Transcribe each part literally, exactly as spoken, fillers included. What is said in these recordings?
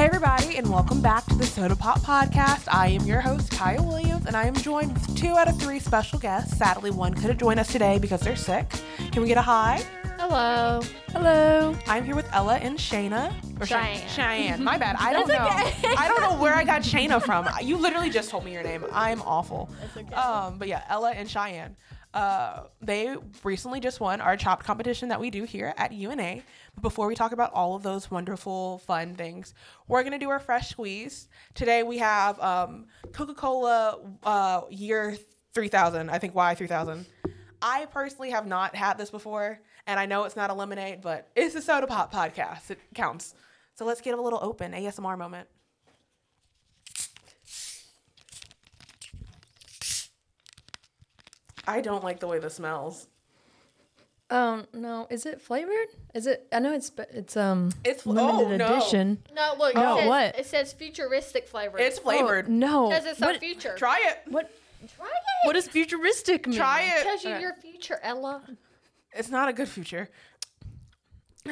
Hey everybody, and welcome back to the Soda Pop Podcast. I am your host, Kiya Williams, and I am joined with two out of three special guests. Sadly, one couldn't join us today because they're sick. Can we get a hi? Hello. Hello. I'm here with Ella and Shayna. Or Cheyenne. Cheyenne. My bad. I don't know. Okay. I don't know where I got Shayna from. You literally just told me your name. I'm awful. That's okay. Um, but yeah, Ella and Cheyenne. Uh, they recently just won our Chopped competition that we do here at U N A. But before we talk about all of those wonderful, fun things, we're going to do our fresh squeeze. Today we have um, Coca-Cola uh, Year three thousand. I think why three thousand? I personally have not had this before, and I know it's not a lemonade, but it's a Soda Pop podcast. It counts. So let's get a little open A S M R moment. I don't like the way this smells. Um, no, is it flavored? Is it? I know it's it's um it's limited oh, edition. No, no look, oh, it says, what? It says futuristic flavor. It's flavored. Oh, no, because it's not future. Try it. What? Try it. What does futuristic mean? Try it. It tells you your future, Ella. It's not a good future.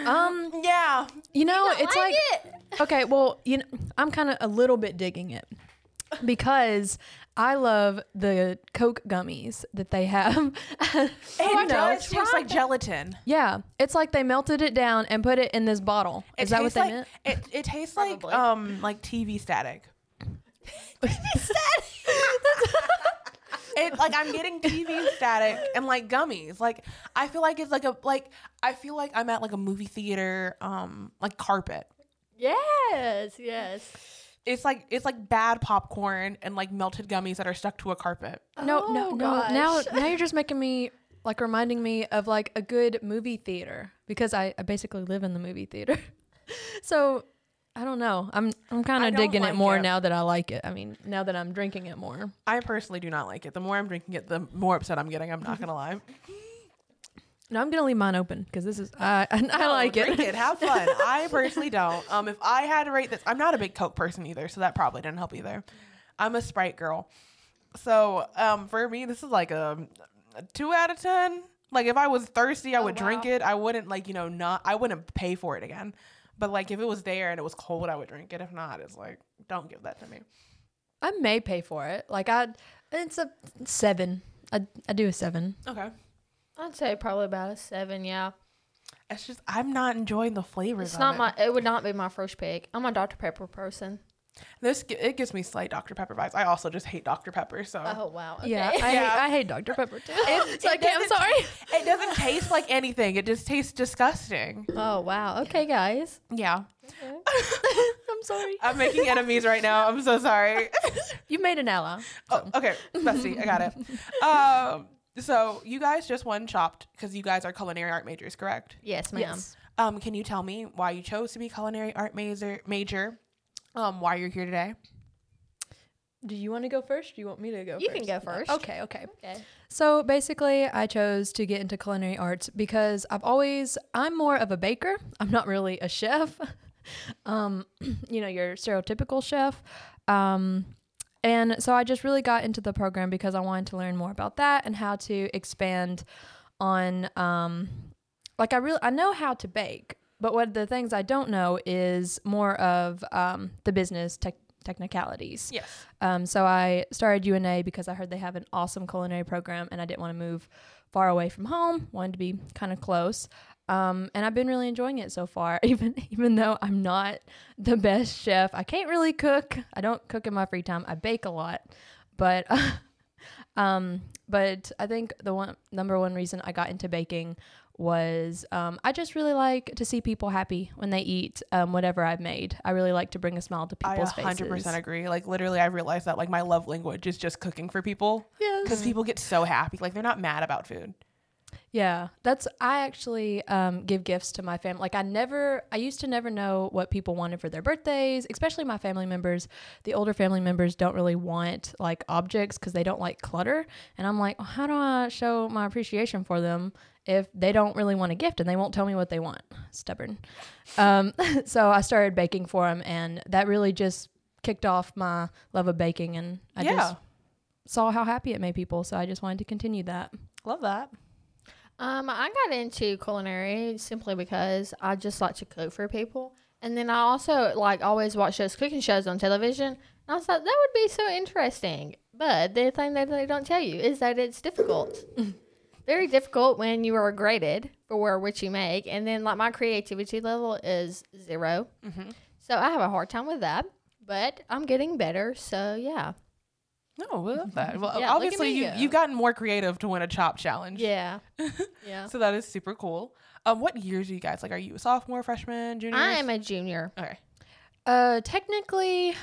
Um. Yeah. You know, you it's like, like it. Okay. Well, you know, I'm kind of a little bit digging it because I love the Coke gummies that they have. It oh, does taste right. like gelatin. Yeah, it's like they melted it down and put it in this bottle. It Is that what they like, meant? It, it tastes Probably. like um like T V static. T V static. It, like I'm getting T V static and like gummies. Like I feel like it's like a like I feel like I'm at like a movie theater um like carpet. Yes, yes. It's like it's like bad popcorn and like melted gummies that are stuck to a carpet. No, oh, no, gosh. no. Now, now you're just making me like reminding me of like a good movie theater because I, I basically live in the movie theater. So I don't know. I'm I'm kind of digging like it more it. now that I like it. I mean, now that I'm drinking it more. I personally do not like it. The more I'm drinking it, the more upset I'm getting. I'm not gonna lie. No, I'm gonna leave mine open because this is I I, I oh, like it. it. Have fun. I personally don't. Um, if I had to rate this, I'm not a big Coke person either, so that probably didn't help either. I'm a Sprite girl, so um, for me, this is like a, a two out of ten. Like if I was thirsty, I would oh, wow. drink it. I wouldn't like you know not. I wouldn't pay for it again. But like if it was there and it was cold, I would drink it. If not, it's like don't give that to me. I may pay for it. Like I, it's a seven. I I do a seven. Okay. I'd say probably about a seven, yeah. It's just I'm not enjoying the flavors. It's not it. my. It would not be my first pick. I'm a Doctor Pepper person. This it gives me slight Doctor Pepper vibes. I also just hate Doctor Pepper. So oh wow, okay. yeah, I, yeah. Hate, I hate Doctor Pepper too. It's it okay, I'm sorry. It doesn't taste like anything. It just tastes disgusting. Oh wow. Okay, guys. Yeah. Okay. I'm sorry. I'm making enemies right now. I'm so sorry. You made an ally. So. Oh, okay, bestie, I got it. Um. So you guys just won Chopped because you guys are culinary art majors, correct? Yes, ma'am. Yes. Um, can you tell me why you chose to be culinary art major? Major, um, why you're here today? Do you want to go first? Or do you want me to go first? You can go first. Okay, okay, okay. So basically, I chose to get into culinary arts because I've always I'm more of a baker. I'm not really a chef. um, you know, your stereotypical chef. Um. And so I just really got into the program because I wanted to learn more about that and how to expand on, um, like I really, I know how to bake, but what the things I don't know is more of, um, the business tech technicalities. Yes. Um, so I started U N A because I heard they have an awesome culinary program and I didn't want to move far away from home, wanted to be kind of close. Um, and I've been really enjoying it so far, even even though I'm not the best chef. I can't really cook. I don't cook in my free time. I bake a lot, but uh, um, but I think the one number one reason I got into baking was um, I just really like to see people happy when they eat um, whatever I've made. I really like to bring a smile to people's faces. I one hundred percent faces. Agree. Like literally, I realized that like my love language is just cooking for people. Yes, because people get so happy. Like they're not mad about food. Yeah, that's, I actually um, give gifts to my family. Like I never, I used to never know what people wanted for their birthdays, especially my family members. The older family members don't really want like objects because they don't like clutter. And I'm like, well, how do I show my appreciation for them if they don't really want a gift and they won't tell me what they want? Stubborn. Um, so I started baking for them and that really just kicked off my love of baking. And I yeah. just saw how happy it made people. So I just wanted to continue that. Love that. Um, I got into culinary simply because I just like to cook for people. And then I also, like, always watch those cooking shows on television. And I was like, that would be so interesting. But the thing that they don't tell you is that it's difficult. Very difficult when you are graded for what you make. And then, like, my creativity level is zero. Mm-hmm. So I have a hard time with that. But I'm getting better. So, yeah. No, we love that. Well, yeah, obviously, you, you've gotten more creative to win a Chopped challenge. Yeah. Yeah. So that is super cool. Um, what years are you guys? Like, are you a sophomore, freshman, junior? I am a junior. Okay. Uh, technically,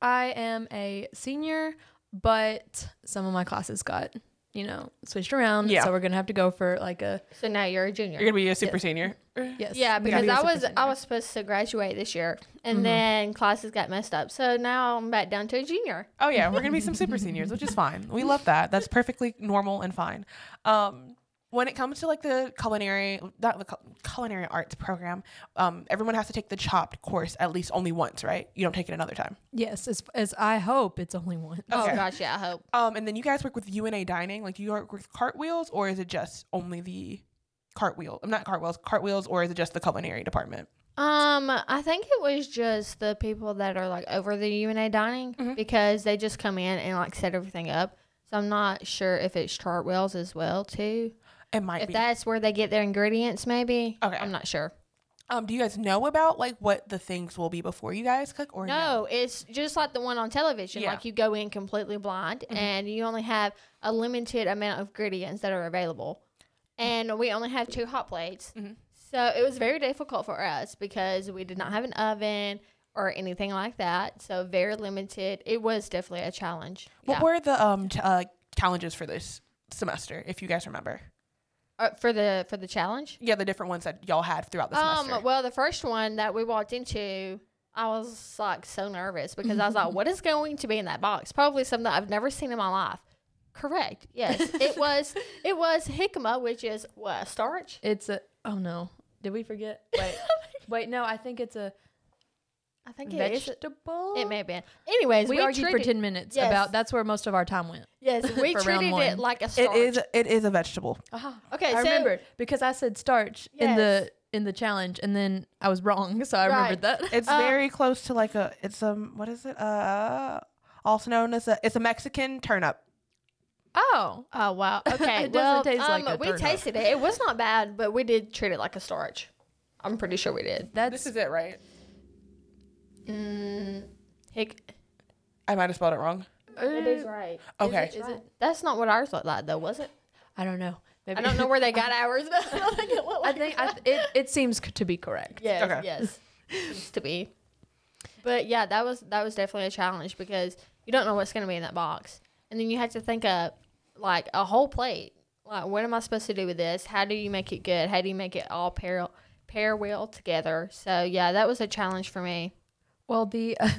I am a senior, but some of my classes got, you know, switched around. Yeah. So we're going to have to go for like a... So now you're a junior. You're going to be a super yes. senior. Yes. Yeah, because be I was senior. I was supposed to graduate this year, and mm-hmm. then classes got messed up. So now I'm back down to a junior. Oh, yeah. We're going to be some super seniors, which is fine. We love that. That's perfectly normal and fine. Um... When it comes to like the culinary, not the culinary arts program, um, everyone has to take the Chopped course at least only once, right? You don't take it another time. Yes, as, as I hope it's only once. Okay. Oh gosh, yeah, I hope. Um, and then you guys work with U N A dining, like you work with cartwheels, or is it just only the cartwheel? I'm not cartwheels, cartwheels, or is it just the culinary department? Um, I think it was just the people that are like over the U N A dining mm-hmm. because they just come in and like set everything up. So I'm not sure if it's cartwheels as well too. It might if be. That's where they get their ingredients, maybe. Okay. I'm not sure. Um, do you guys know about, like, what the things will be before you guys cook? or No, no? It's just like the one on television. Yeah. Like, you go in completely blind, mm-hmm. and you only have a limited amount of ingredients that are available. And we only have two hot plates. Mm-hmm. So it was very difficult for us because we did not have an oven or anything like that. So very limited. It was definitely a challenge. What yeah. were the um t- uh, challenges for this semester, if you guys remember? Uh, for the for the challenge? Yeah, the different ones that y'all had throughout the um, semester. Well, the first one that we walked into, I was, like, so nervous because I was like, what is going to be in that box? Probably something that I've never seen in my life. Correct. Yes. it was It was jicama, which is, what, starch? It's a, oh, no. Did we forget? Wait. Wait, no, I think it's a I think vegetable. It, it may have been. Anyways, we, we argued treated, for ten minutes yes. about that's where most of our time went. Yes, we treated it like a starch. It is. It is a vegetable. Uh-huh. Okay, I so, remembered because I said starch yes. in the in the challenge, and then I was wrong, so I right. remembered that. It's uh, very close to like a. It's um. What is it? Uh, also known as a. It's a Mexican turnip. Oh. Oh wow. Okay. it well, doesn't taste um, like a we tasted it. It was not bad, but we did treat it like a starch. I'm pretty sure we did. That's, this is it, right? Mm, hick. I might have spelled it wrong. It is right. Okay. Is it, is it, that's not what ours looked like, though, was it? I don't know. Maybe. I don't know where they got ours. But I don't think it looked like I think I th- it, it seems c- to be correct. Yes, okay. Yes. It seems to be. But, yeah, that was that was definitely a challenge because you don't know what's going to be in that box. And then you have to think of, like, a whole plate. Like, what am I supposed to do with this? How do you make it good? How do you make it all pair, pair well together? So, yeah, that was a challenge for me. Well, the uh,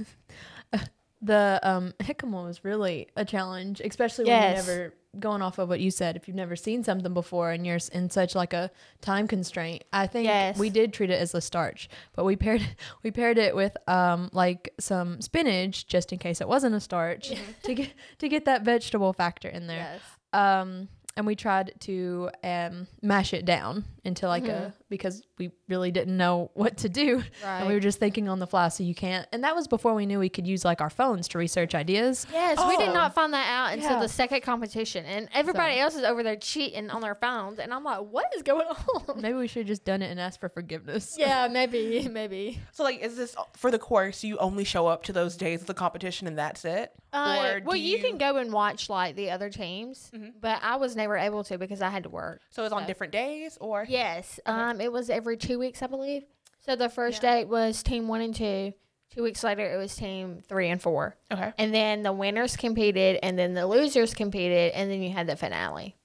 the um, jicama was really a challenge, especially yes. when you never, going off of what you said, if you've never seen something before and you're in such like a time constraint. I think yes. we did treat it as a starch, but we paired we paired it with um like some spinach just in case it wasn't a starch mm-hmm. to get to get that vegetable factor in there. Yes. Um, and we tried to um, mash it down into like mm-hmm. a, because we really didn't know what to do. Right. And we were just thinking on the fly, so you can't. And that was before we knew we could use like our phones to research ideas. Yes, oh. we did not find that out until yeah. the second competition. And everybody so. else is over there cheating on their phones. And I'm like, what is going on? Maybe we should have just done it and asked for forgiveness. Yeah, maybe, maybe. So like, is this for the course, you only show up to those days of the competition and that's it? Uh, or well, you, you can go and watch like the other teams, mm-hmm. but I was never able to because I had to work. So it was so. on different days or? Yes. Um, it was every two weeks, I believe. So the first yeah. day was team one and two. Two weeks later, it was team three and four. Okay. And then the winners competed and then the losers competed and then you had the finale.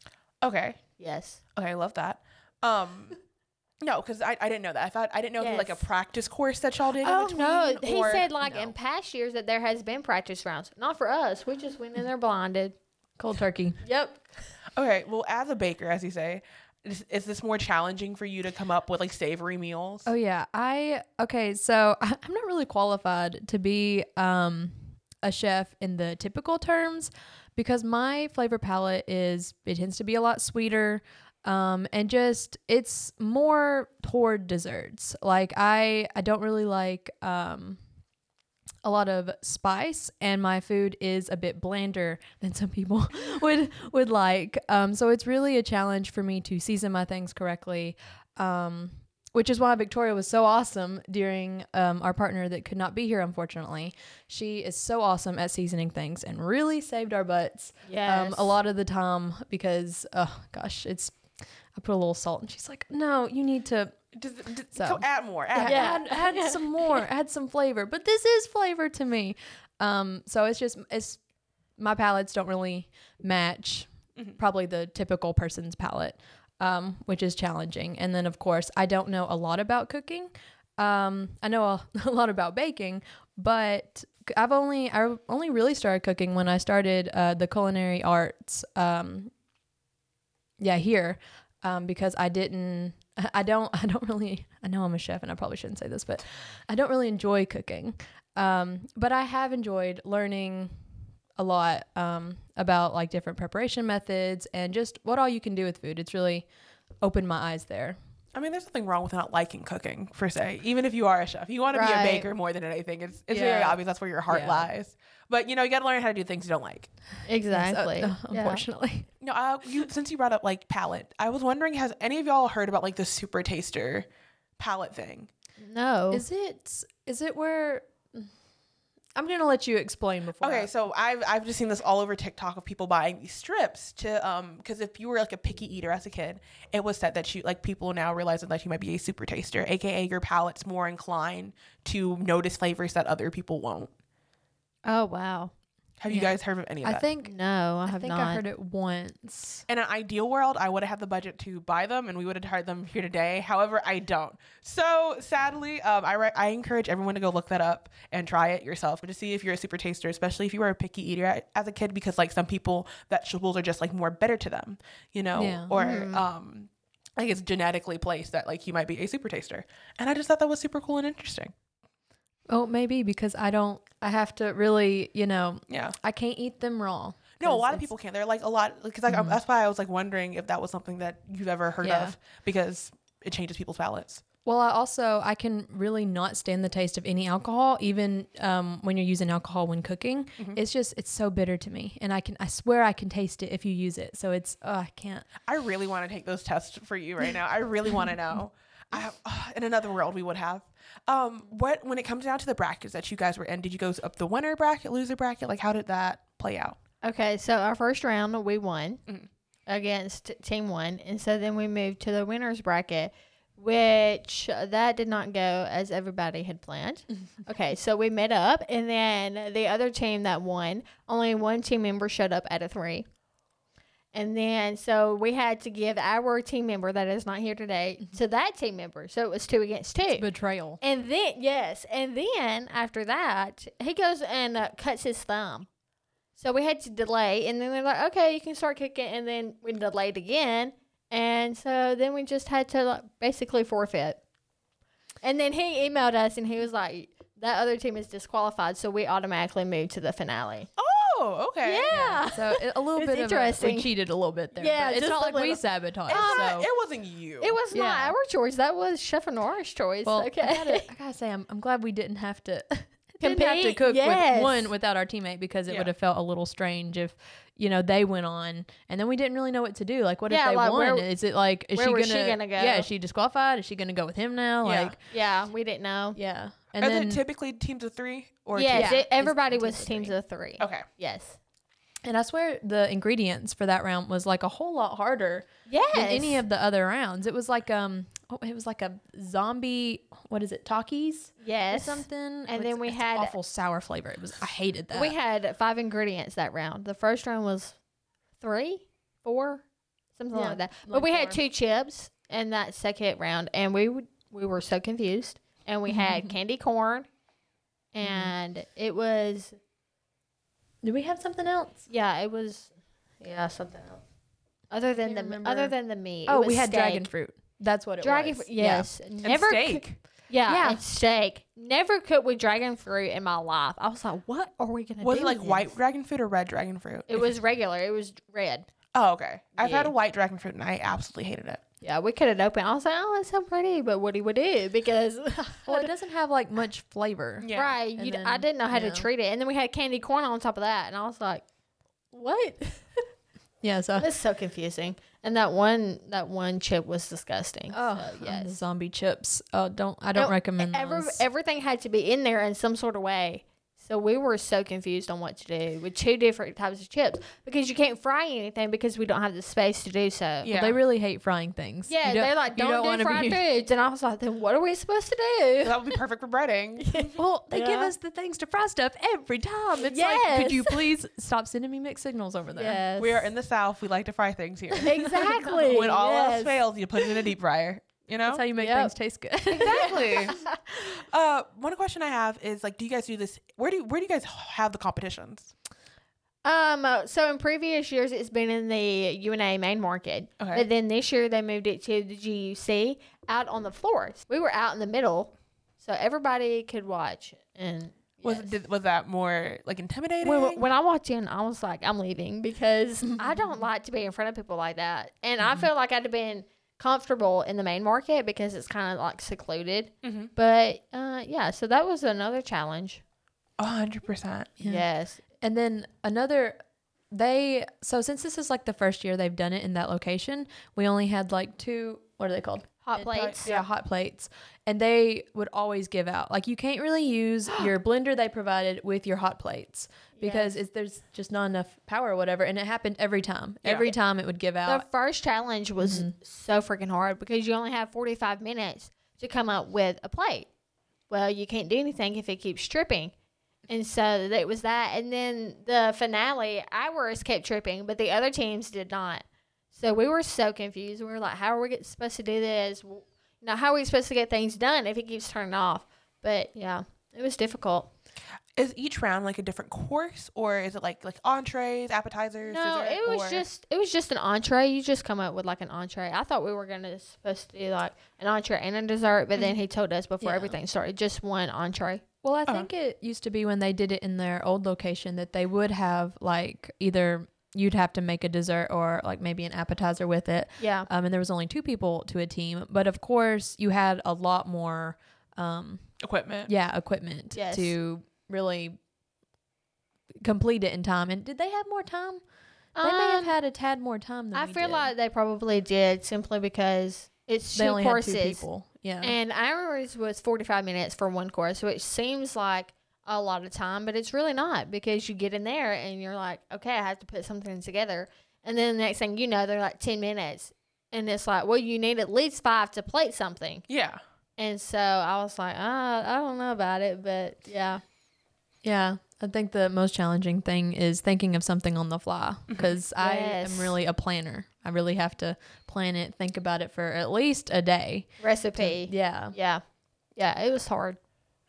Okay. Yes. Okay. I love that. Um, No, because I, I didn't know that. I thought I didn't know yes. if like a practice course that y'all did. Oh in no, he or, said like no. in past years that there has been practice rounds. Not for us. We just went in there blinded, cold turkey. Yep. Okay. Well, as a baker, as you say, is, is this more challenging for you to come up with like savory meals? Oh yeah, I okay. So I, I'm not really qualified to be um, a chef in the typical terms because my flavor palette is it tends to be a lot sweeter. Um, and just, it's more toward desserts. Like I, I don't really like, um, a lot of spice, and my food is a bit blander than some people would, would like. Um, so it's really a challenge for me to season my things correctly. Um, which is why Victoria was so awesome during, um, our partner that could not be here, unfortunately. She is so awesome at seasoning things and really saved our butts. Yes. Um, a lot of the time because, oh gosh, it's, I put a little salt and she's like, no, you need to does, does, so, so add more, add, yeah, add, add, add some more, add some flavor, but this is flavor to me. Um, so it's just, it's my palates don't really match mm-hmm. probably the typical person's palate, um, which is challenging. And then of course I don't know a lot about cooking. Um, I know a, a lot about baking, but I've only, I only really started cooking when I started, uh, the culinary arts, um, yeah, here, um, because I didn't, I don't, I don't really, I know I'm a chef and I probably shouldn't say this, but I don't really enjoy cooking. Um, but I have enjoyed learning a lot, um, about like different preparation methods and just what all you can do with food. It's really opened my eyes there. I mean, there's nothing wrong with not liking cooking per se, even if you are a chef, you want right. to be a baker more than anything. It's it's yeah. very obvious. That's where your heart yeah. lies. But, you know, you got to learn how to do things you don't like. Exactly. So, uh, yeah. Unfortunately. No, uh, you, since you brought up, like, palate, I was wondering, has any of y'all heard about, like, the super taster palate thing? No. Is it is it where – I'm going to let you explain before. Okay, I... so I've, I've just seen this all over TikTok of people buying these strips to um, – because if you were, like, a picky eater as a kid, it was said that you – like, people now realize that like, you might be a super taster, a k a your palate's more inclined to notice flavors that other people won't. Oh, wow. Have yeah. you guys heard of any of that? I think, no, I have not. I think not. I heard it once. In an ideal world, I would have had the budget to buy them, and we would have heard them here today. However, I don't. So, sadly, um, I re- I encourage everyone to go look that up and try it yourself, but to see if you're a super taster, especially if you were a picky eater as a kid, because, like, some people, vegetables are just, like, more bitter to them, you know? Yeah. Or, mm. um, like, it's genetically placed that, like, you might be a super taster. And I just thought that was super cool and interesting. Oh, maybe because I don't, I have to really, you know, yeah. I can't eat them raw. No, a lot of people can't. They're like a lot, because like, mm-hmm. that's why I was like wondering if that was something that you've ever heard yeah. of, because it changes people's palates. Well, I also, I can really not stand the taste of any alcohol, even um, when you're using alcohol when cooking. Mm-hmm. It's just, it's so bitter to me. And I can, I swear I can taste it if you use it. So it's, oh, I can't. I really want to take those tests for you right now. I really want to know. I, uh, in another world we would have um what when it comes down to the brackets that you guys were in, did you guys up the winner bracket, loser bracket, like how did that play out? Okay, so our first round we won mm-hmm. against team one, and so then we moved to the winners bracket, which uh, that did not go as everybody had planned. Okay, so we met up, and then the other team that won, only one team member showed up out of three. And then, so we had to give our team member that is not here today mm-hmm. to that team member. So it was two against two. It's betrayal. And then, yes. And then after that, he goes and uh, cuts his thumb. So we had to delay. And then they're like, okay, you can start kicking. And then we delayed again. And so then we just had to like, basically forfeit. And then he emailed us and he was like, that other team is disqualified. So we automatically moved to the finale. Oh. Oh, okay. Yeah. yeah. So a little bit interesting. Of a, we cheated a little bit there. Yeah. It's not like little. We sabotaged. Um, so. It wasn't you. It was yeah. not our choice. That was Chef Honora's choice. Well, okay. I gotta, I gotta say, I'm, I'm glad we didn't have to didn't have to cook yes. with one without our teammate, because it yeah. would have felt a little strange if, you know, they went on and then we didn't really know what to do. Like, what yeah, if they like, won? Where, is it like is where she, was gonna, she gonna go? Yeah. Is she disqualified? Is she gonna go with him now? Yeah. Like, yeah. We didn't know. Yeah. And Are then, they typically teams of three? Or yes, yeah, it, everybody was teams of three. of three. Okay. Yes. And I swear the ingredients for that round was like a whole lot harder yes. than any of the other rounds. It was like um, oh, it was like a zombie. What is it? Takis? Yes. Or something. And it's, then we it's had awful sour flavor. It was. I hated that. We had five ingredients that round. The first round was three, four, something yeah, like that. But like we four. had two chips in that second round, and we would, we were so confused. And we had candy corn, and mm. it was. Did we have something else? Yeah, it was. Yeah, something else. Other than the remember. other than the meat. Oh, we had steak. dragon fruit. That's what it dragon was. Fr- yes, yeah. never and steak. Co- yeah, yeah. And steak. Never cooked with dragon fruit in my life. I was like, what are we gonna? Was do it like with white this? dragon fruit or red dragon fruit? It was regular. It was red. Oh, okay. Yeah. I've had a white dragon fruit and I absolutely hated it. Yeah, we couldn't open it. I was like, oh, that's so pretty. But what do we do? Because, well, it doesn't have like much flavor. Yeah. Right. You d- then, I didn't know how yeah. to treat it. And then we had candy corn on top of that. And I was like, what? Yeah. So it's so confusing. And that one, that one chip was disgusting. Oh, so, yes. The zombie chips. Oh, don't, I don't no, recommend every, those. Everything had to be in there in some sort of way. So we were so confused on what to do with two different types of chips because you can't fry anything because we don't have the space to do so. Yeah. Well, they really hate frying things. Yeah, they're like, don't, don't do fried foods. And I was like, then what are we supposed to do? That would be perfect for breading. Yeah. Well, they yeah. give us the things to fry stuff every time. It's yes. like, could you please stop sending me mixed signals over there? Yes. We are in the South. We like to fry things here. Exactly. When all yes. else fails, you put it in a deep fryer. You know, that's how you make yep. things taste good. Exactly. uh, one question I have is like, do you guys do this? Where do you, where do you guys have the competitions? Um, uh, so in previous years, it's been in the U N A main market, okay. But then this year they moved it to the G U C out on the floors. We were out in the middle, so everybody could watch. And was yes. did, was that more like intimidating? When, when I walked in, I was like, I'm leaving because I don't like to be in front of people like that, and mm-hmm. I feel like I'd have been comfortable in the main market because it's kind of like secluded, mm-hmm. but uh yeah, so that was another challenge. A hundred percent. Yes. And then another they so since this is like the first year they've done it in that location, we only had like two, what are they called, hot plates. Yeah, hot plates. And they would always give out like you can't really use your blender they provided with your hot plates because yes. it's, there's just not enough power or whatever. And it happened every time. Yeah. Every time it would give out. The first challenge was mm-hmm. so freaking hard because you only have forty-five minutes to come up with a plate. Well, you can't do anything if it keeps tripping. And so it was that. And then the finale, ours kept tripping, but the other teams did not. So we were so confused. We were like, how are we supposed to do this? You know, how are we supposed to get things done if it keeps turning off? But, yeah, it was difficult. Is each round like a different course, or is it like like entrees, appetizers? No, dessert, it was or? just it was just an entree. You just come up with like an entree. I thought we were gonna supposed to do like an entree and a dessert, but then he told us before yeah. everything started just one entree. Well, I think uh-huh. it used to be when they did it in their old location that they would have like either you'd have to make a dessert or like maybe an appetizer with it. Yeah. Um, and there was only two people to a team, but of course you had a lot more um equipment. Yeah, equipment yes. to really complete it in time. And did they have more time? They um, may have had a tad more time than I we feel did. Like they probably did simply because it's they two courses. Two people. Yeah. And ours was forty-five minutes for one course, which seems like a lot of time, but it's really not because you get in there and you're like, okay, I have to put something together. And then the next thing you know, they're like ten minutes. And it's like, well, you need at least five to plate something. Yeah. And so I was like, oh, I don't know about it, but yeah. Yeah, I think the most challenging thing is thinking of something on the fly because yes. I am really a planner. I really have to plan it, think about it for at least a day. Recipe. To, yeah. Yeah. Yeah, it was hard.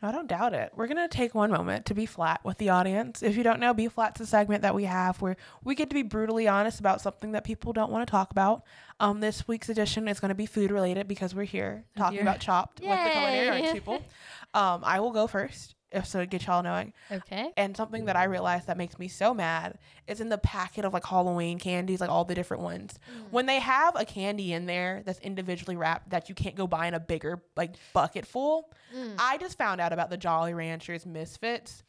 I don't doubt it. We're going to take one moment to be flat with the audience. If you don't know, Be Flat's a segment that we have where we get to be brutally honest about something that people don't want to talk about. Um, this week's edition is going to be food related because we're here talking about Chopped Yay. With the Culinary Arts people. Um, I will go first. If so, to get y'all knowing. Okay. And something that I realized that makes me so mad is in the packet of like Halloween candies, like all the different ones. Mm. When they have a candy in there that's individually wrapped that you can't go buy in a bigger like bucket full. Mm. I just found out about the Jolly Ranchers Misfits,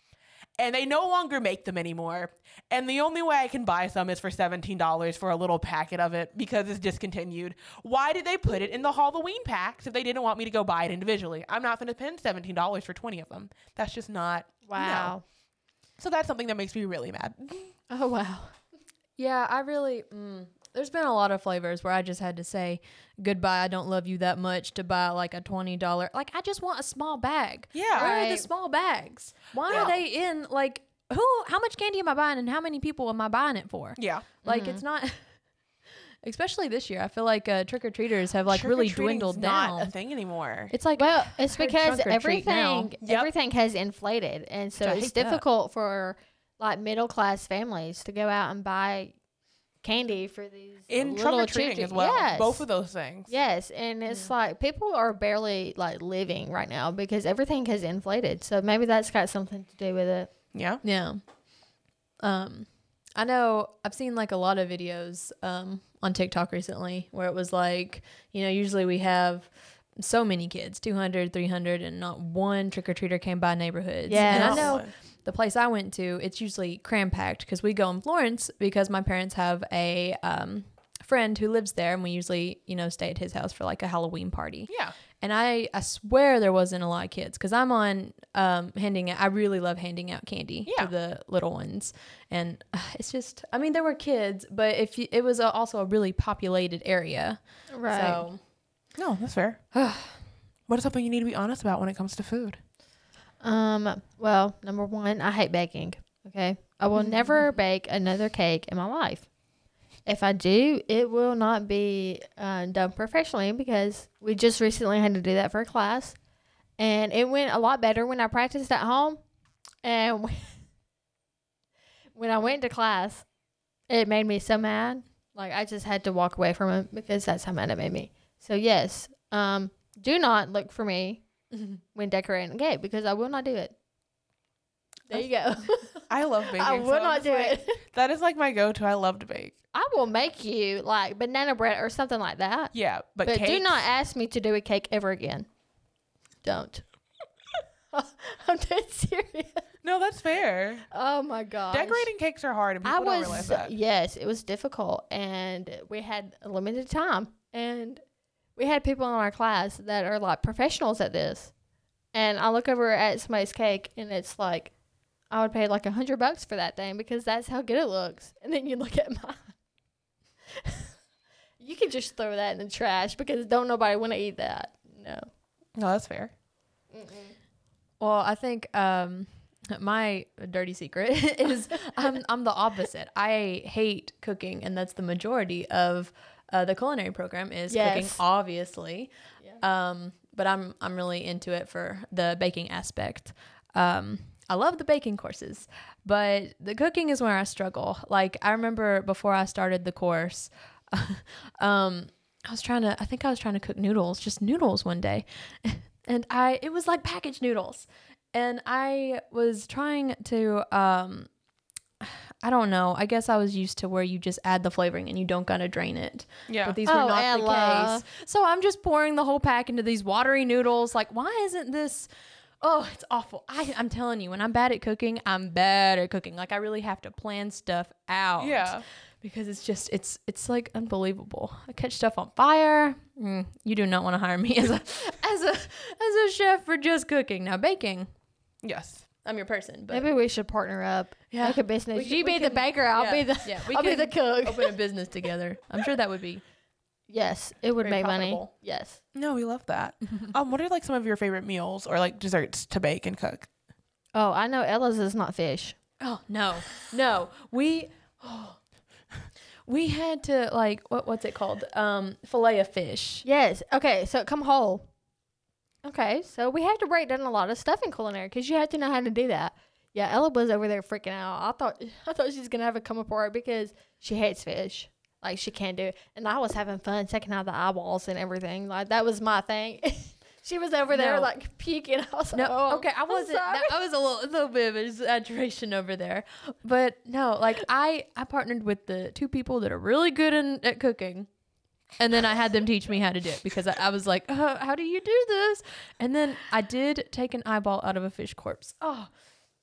and they no longer make them anymore. And the only way I can buy some is for seventeen dollars for a little packet of it because it's discontinued. Why did they put it in the Halloween packs if they didn't want me to go buy it individually? I'm not going to spend seventeen dollars for twenty of them. That's just not. Wow. No. So that's something that makes me really mad. Oh, wow. Yeah, I really, mm, there's been a lot of flavors where I just had to say goodbye. I don't love you that much to buy like a twenty dollars. Like, I just want a small bag. Yeah. Where right. are the small bags? Why yeah. are they in like, who, how much candy am I buying and how many people am I buying it for? Yeah. Like mm-hmm. it's not, especially this year, I feel like uh, trick-or-treaters have like really dwindled down. Not a thing anymore. It's like, well, it's because everything, yep. everything has inflated. And so it's difficult that. for like middle-class families to go out and buy candy for these in trick-or-treating as well. Yes. Both of those things. Yes. And it's yeah. like people are barely like living right now because everything has inflated. So maybe that's got something to do with it. Yeah. Yeah. Um, I know I've seen like a lot of videos um, on TikTok recently where it was like, you know, usually we have so many kids, two hundred, three hundred, and not one trick-or-treater came by neighborhoods. Yeah. And I know the place I went to, it's usually cram-packed because we go in Florence because my parents have a um, friend who lives there, and we usually, you know, stay at his house for like a Halloween party. Yeah. And I, I swear there wasn't a lot of kids because I'm on um, handing out. I really love handing out candy yeah. to the little ones. And uh, it's just, I mean, there were kids, but if you, it was a, also a really populated area. Right. So. No, that's fair. What is something you need to be honest about when it comes to food? Um. Well, number one, I hate baking. Okay. I will never bake another cake in my life. If I do, it will not be uh, done professionally because we just recently had to do that for a class. And it went a lot better when I practiced at home. And when I went to class, it made me so mad. Like, I just had to walk away from it because that's how mad it made me. So, yes, um, do not look for me when decorating a cake because I will not do it. There you go. I love baking. I will so not do like, it. That is like my go-to. I love to bake. I will make you like banana bread or something like that. Yeah, but, but do not ask me to do a cake ever again. Don't. I'm dead serious. No, that's fair. Oh my gosh. Decorating cakes are hard, and people I was, don't realize that. Yes, it was difficult, and we had a limited time, and we had people in our class that are like professionals at this, and I look over at somebody's cake, and it's like, I would pay like a hundred bucks for that thing because that's how good it looks. And then you look at mine. You can just throw that in the trash because don't nobody want to eat that. No. No, that's fair. Mm-mm. Well, I think um, my dirty secret is I'm I'm the opposite. I hate cooking, and that's the majority of uh, the culinary program is yes. cooking, obviously. Yeah. Um, but I'm I'm really into it for the baking aspect. Um, I love the baking courses, but the cooking is where I struggle. Like, I remember before I started the course, um, I was trying to, I think I was trying to cook noodles, just noodles one day. And I, it was like packaged noodles. And I was trying to, um, I don't know. I guess I was used to where you just add the flavoring and you don't gotta drain it. Yeah. But these oh, were not Ella. the case. So I'm just pouring the whole pack into these watery noodles. Like, why isn't this... Oh, it's awful. I, I'm telling you, when I'm bad at cooking, I'm bad at cooking. Like, I really have to plan stuff out. Yeah. Because it's just, it's it's like unbelievable. I catch stuff on fire. Mm, you do not want to hire me as a, as a as a chef for just cooking. Now, baking. Yes. I'm your person. But maybe we should partner up. Yeah. Make a business. You be the baker. I'll yeah, be the yeah, we I'll be the cook. Open a business together. I'm sure that would be. Yes, it would make profitable. money. Yes. No, we love that. um, what are like some of your favorite meals or like desserts to bake and cook? Oh, I know Ella's is not fish. Oh no, no. We, oh, we had to like what what's it called? Um, fillet of fish. Yes. Okay, so it come whole. Okay, so we had to break down a lot of stuff in culinary because you had to know how to do that. Yeah, Ella was over there freaking out. I thought I thought she was gonna have it come apart because she hates fish. Like, she can't do it. And I was having fun checking out the eyeballs and everything. Like, that was my thing. She was over there, no. like, puking. I was no. like, oh, okay, I wasn't. That, I was a little, a little bit of an exaggeration over there. But, no, like, I, I partnered with the two people that are really good in, at cooking. And then I had them teach me how to do it because I, I was like, oh, how do you do this? And then I did take an eyeball out of a fish corpse. Oh,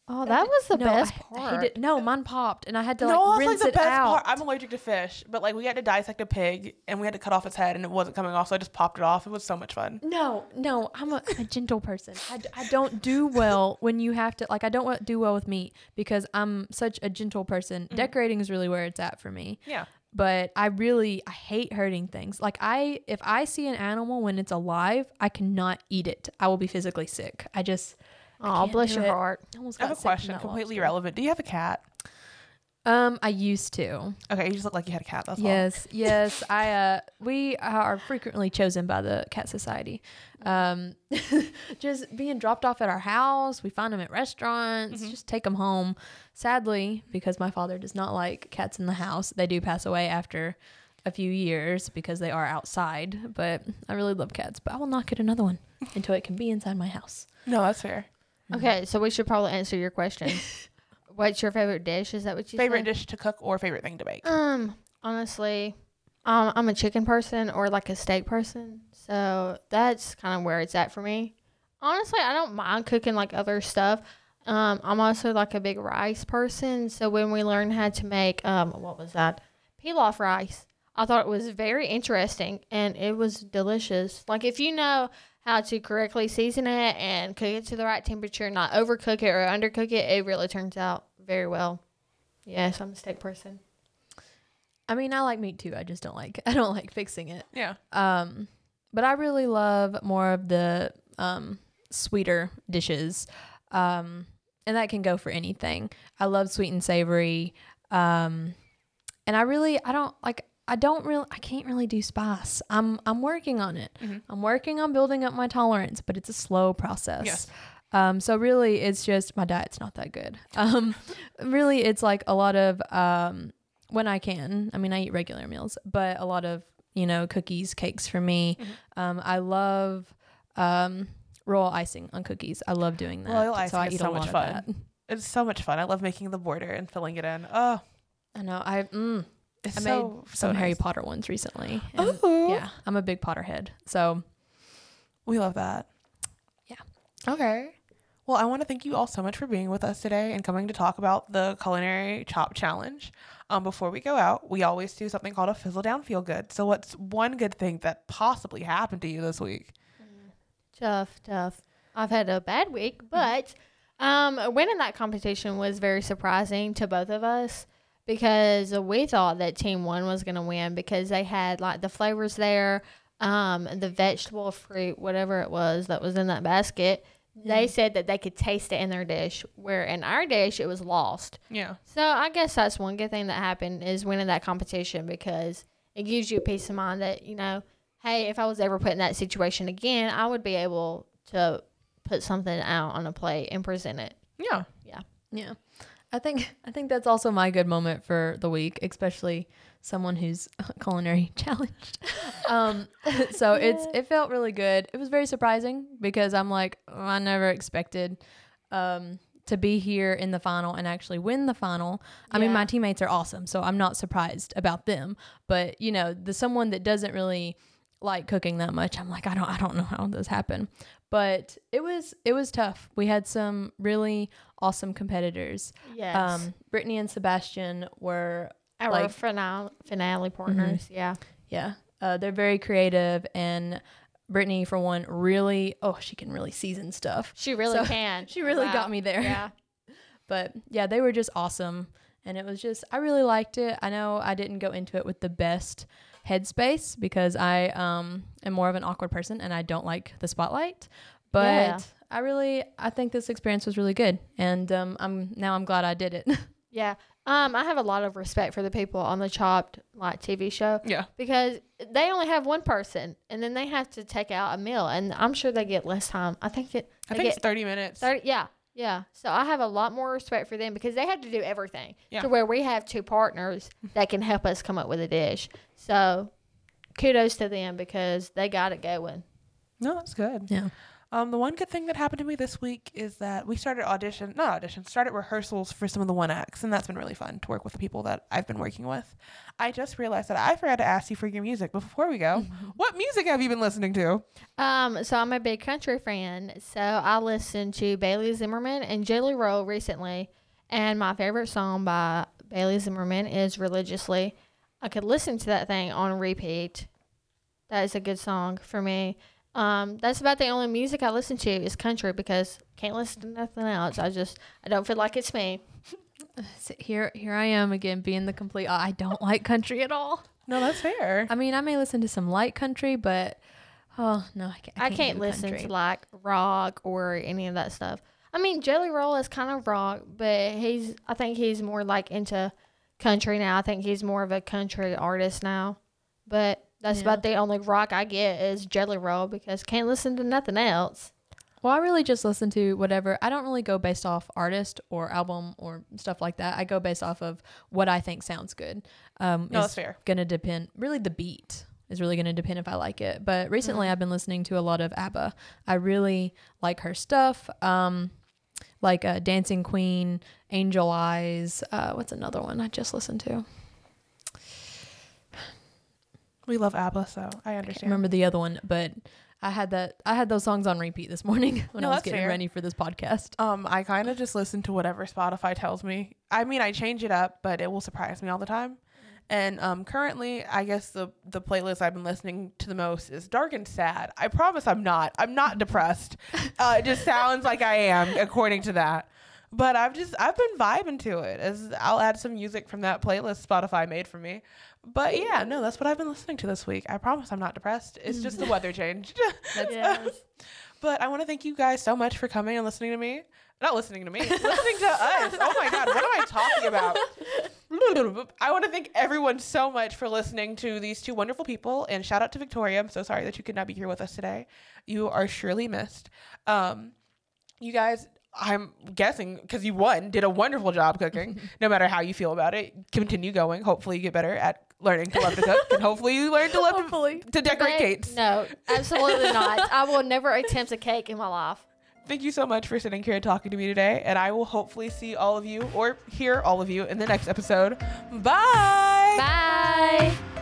Oh, that, that was the no, best I, part. I hated, no, mine popped, and I had to no, like rinse like the it best out. Part. I'm allergic to fish, but like we had to dissect a pig, and we had to cut off its head, and it wasn't coming off, so I just popped it off. It was so much fun. No, no, I'm a, a gentle person. I, I don't do well when you have to like. I don't do well with meat because I'm such a gentle person. Mm-hmm. Decorating is really where it's at for me. Yeah. But I really I hate hurting things. Like I, if I see an animal when it's alive, I cannot eat it. I will be physically sick. I just. Oh, bless your it. heart. I, I have a question, completely irrelevant. Do you have a cat? Um, I used to. Okay, you just look like you had a cat. That's yes, all. Yes, yes. I uh, we are frequently chosen by the Cat Society. Um, just being dropped off at our house. We find them at restaurants. Mm-hmm. Just take them home. Sadly, because my father does not like cats in the house. They do pass away after a few years because they are outside. But I really love cats. But I will not get another one until it can be inside my house. No, that's fair. Okay, so we should probably answer your question. What's your favorite dish? Is that what you favorite said? Dish to cook or favorite thing to bake? Um, honestly, um, I'm a chicken person or like a steak person, so that's kind of where it's at for me. Honestly, I don't mind cooking like other stuff. Um, I'm also like a big rice person, so when we learned how to make um, what was that? Pilaf rice. I thought it was very interesting and it was delicious. Like if you know how to correctly season it and cook it to the right temperature, not overcook it or undercook it, it really turns out very well. Yes, I'm a steak person. I mean, I like meat too. I just don't like, I don't like fixing it. Yeah. Um, but I really love more of the um, sweeter dishes. Um, and that can go for anything. I love sweet and savory. Um, and I really, I don't like... I don't really, I can't really do spice. I'm, I'm working on it. Mm-hmm. I'm working on building up my tolerance, but it's a slow process. Yes. Um, so really it's just, my diet's not that good. Um, really it's like a lot of, um, when I can, I mean, I eat regular meals, but a lot of, you know, cookies, cakes for me. Mm-hmm. Um, I love, um, royal icing on cookies. I love doing that. Royal icing so I is eat so a much lot fun. Of that. It's so much fun. I love making the border and filling it in. Oh, I know. I, mm. It's I so, made some so nice. Harry Potter ones recently. Oh, yeah. I'm a big Potter head. So we love that. Yeah. Okay. Well, I want to thank you all so much for being with us today and coming to talk about the Culinary Chopped Challenge. Um, before we go out, we always do something called a Fizzle Down Feel Good. So what's one good thing that possibly happened to you this week? Tough, tough. I've had a bad week, but um, winning that competition was very surprising to both of us. Because we thought that Team One was going to win because they had, like, the flavors there, um, the vegetable, fruit, whatever it was that was in that basket. Mm. They said that they could taste it in their dish, where in our dish it was lost. Yeah. So I guess that's one good thing that happened is winning that competition because it gives you a peace of mind that, you know, hey, if I was ever put in that situation again, I would be able to put something out on a plate and present it. Yeah. Yeah. Yeah. I think I think that's also my good moment for the week, especially someone who's culinary challenged. Um, so yeah. it's it felt really good. It was very surprising because I'm like, oh, I never expected um, to be here in the final and actually win the final. I yeah. mean, my teammates are awesome, so I'm not surprised about them. But, you know, the someone that doesn't really like cooking that much, I'm like, I don't I don't know how this happened. But it was it was tough. We had some really awesome competitors. Yes. Um, Brittany and Sebastian were our like, finale, finale partners. Mm-hmm. Yeah. Yeah. Uh, they're very creative. And Brittany, for one, really, oh, she can really season stuff. She really so can. She really wow. got me there. Yeah. But yeah, they were just awesome. And it was just, I really liked it. I know I didn't go into it with the best headspace because I um, am more of an awkward person and I don't like the spotlight. But yeah. I really, I think this experience was really good, and um, I'm now I'm glad I did it. Yeah, um, I have a lot of respect for the people on the Chopped like T V show. Yeah, because they only have one person, and then they have to take out a meal, and I'm sure they get less time. I think it. I think it's thirty minutes. thirty, yeah, yeah. So I have a lot more respect for them because they had to do everything. Yeah. To where we have two partners that can help us come up with a dish. So kudos to them because they got it going. No, that's good. Yeah. Um, the one good thing that happened to me this week is that we started audition, not audition, started rehearsals for some of the one acts, and that's been really fun to work with the people that I've been working with. I just realized that I forgot to ask you for your music, but before we go, what music have you been listening to? Um, so I'm a big country fan, so I listened to Bailey Zimmerman and Jelly Roll recently, and my favorite song by Bailey Zimmerman is "Religiously." I could listen to that thing on repeat. That is a good song for me. Um, that's about the only music I listen to is country because can't listen to nothing else. I just, I don't feel like it's me. Here, here I am again, being the complete, I don't like country at all. No, that's fair. I mean, I may listen to some light country, but, oh no, I can't, I can't, I can't listen country. To like rock or any of that stuff. I mean, Jelly Roll is kind of rock, but he's, I think he's more like into country now. I think he's more of a country artist now, but that's yeah. about the only rock I get is Jelly Roll because can't listen to nothing else. Well, I really just listen to whatever. I don't really go based off artist or album or stuff like that. I go based off of what I think sounds good. Um, no, it's that's fair. Going to depend. Really, the beat is really going to depend if I like it. But recently, mm-hmm. I've been listening to a lot of ABBA. I really like her stuff. Um, like uh, Dancing Queen, Angel Eyes. Uh, what's another one I just listened to? We love ABBA, so I understand. I can't remember the other one, but I had that. I had those songs on repeat this morning when no, I was getting fair. ready for this podcast. Um, I kind of just listen to whatever Spotify tells me. I mean, I change it up, but it will surprise me all the time. And um, currently, I guess the the playlist I've been listening to the most is Dark and Sad. I promise I'm not. I'm not depressed. Uh, it just sounds like I am, according to that. But I've just I've been vibing to it. As I'll add some music from that playlist Spotify made for me. But yeah, no, that's what I've been listening to this week. I promise I'm not depressed. It's just the weather changed. Yes. But I want to thank you guys so much for coming and listening to me. Not listening to me. Listening to us. Oh my God, what am I talking about? I want to thank everyone so much for listening to these two wonderful people, and shout out to Victoria. I'm so sorry that you could not be here with us today. You are surely missed. Um, you guys, I'm guessing because you won, did a wonderful job cooking. No matter how you feel about it, continue going. Hopefully you get better at learning to love to cook, and hopefully you learn to love to, to decorate cakes. No, absolutely not. I will never attempt a cake in my life. Thank you so much for sitting here and talking to me today. And I will hopefully see all of you or hear all of you in the next episode. Bye. Bye.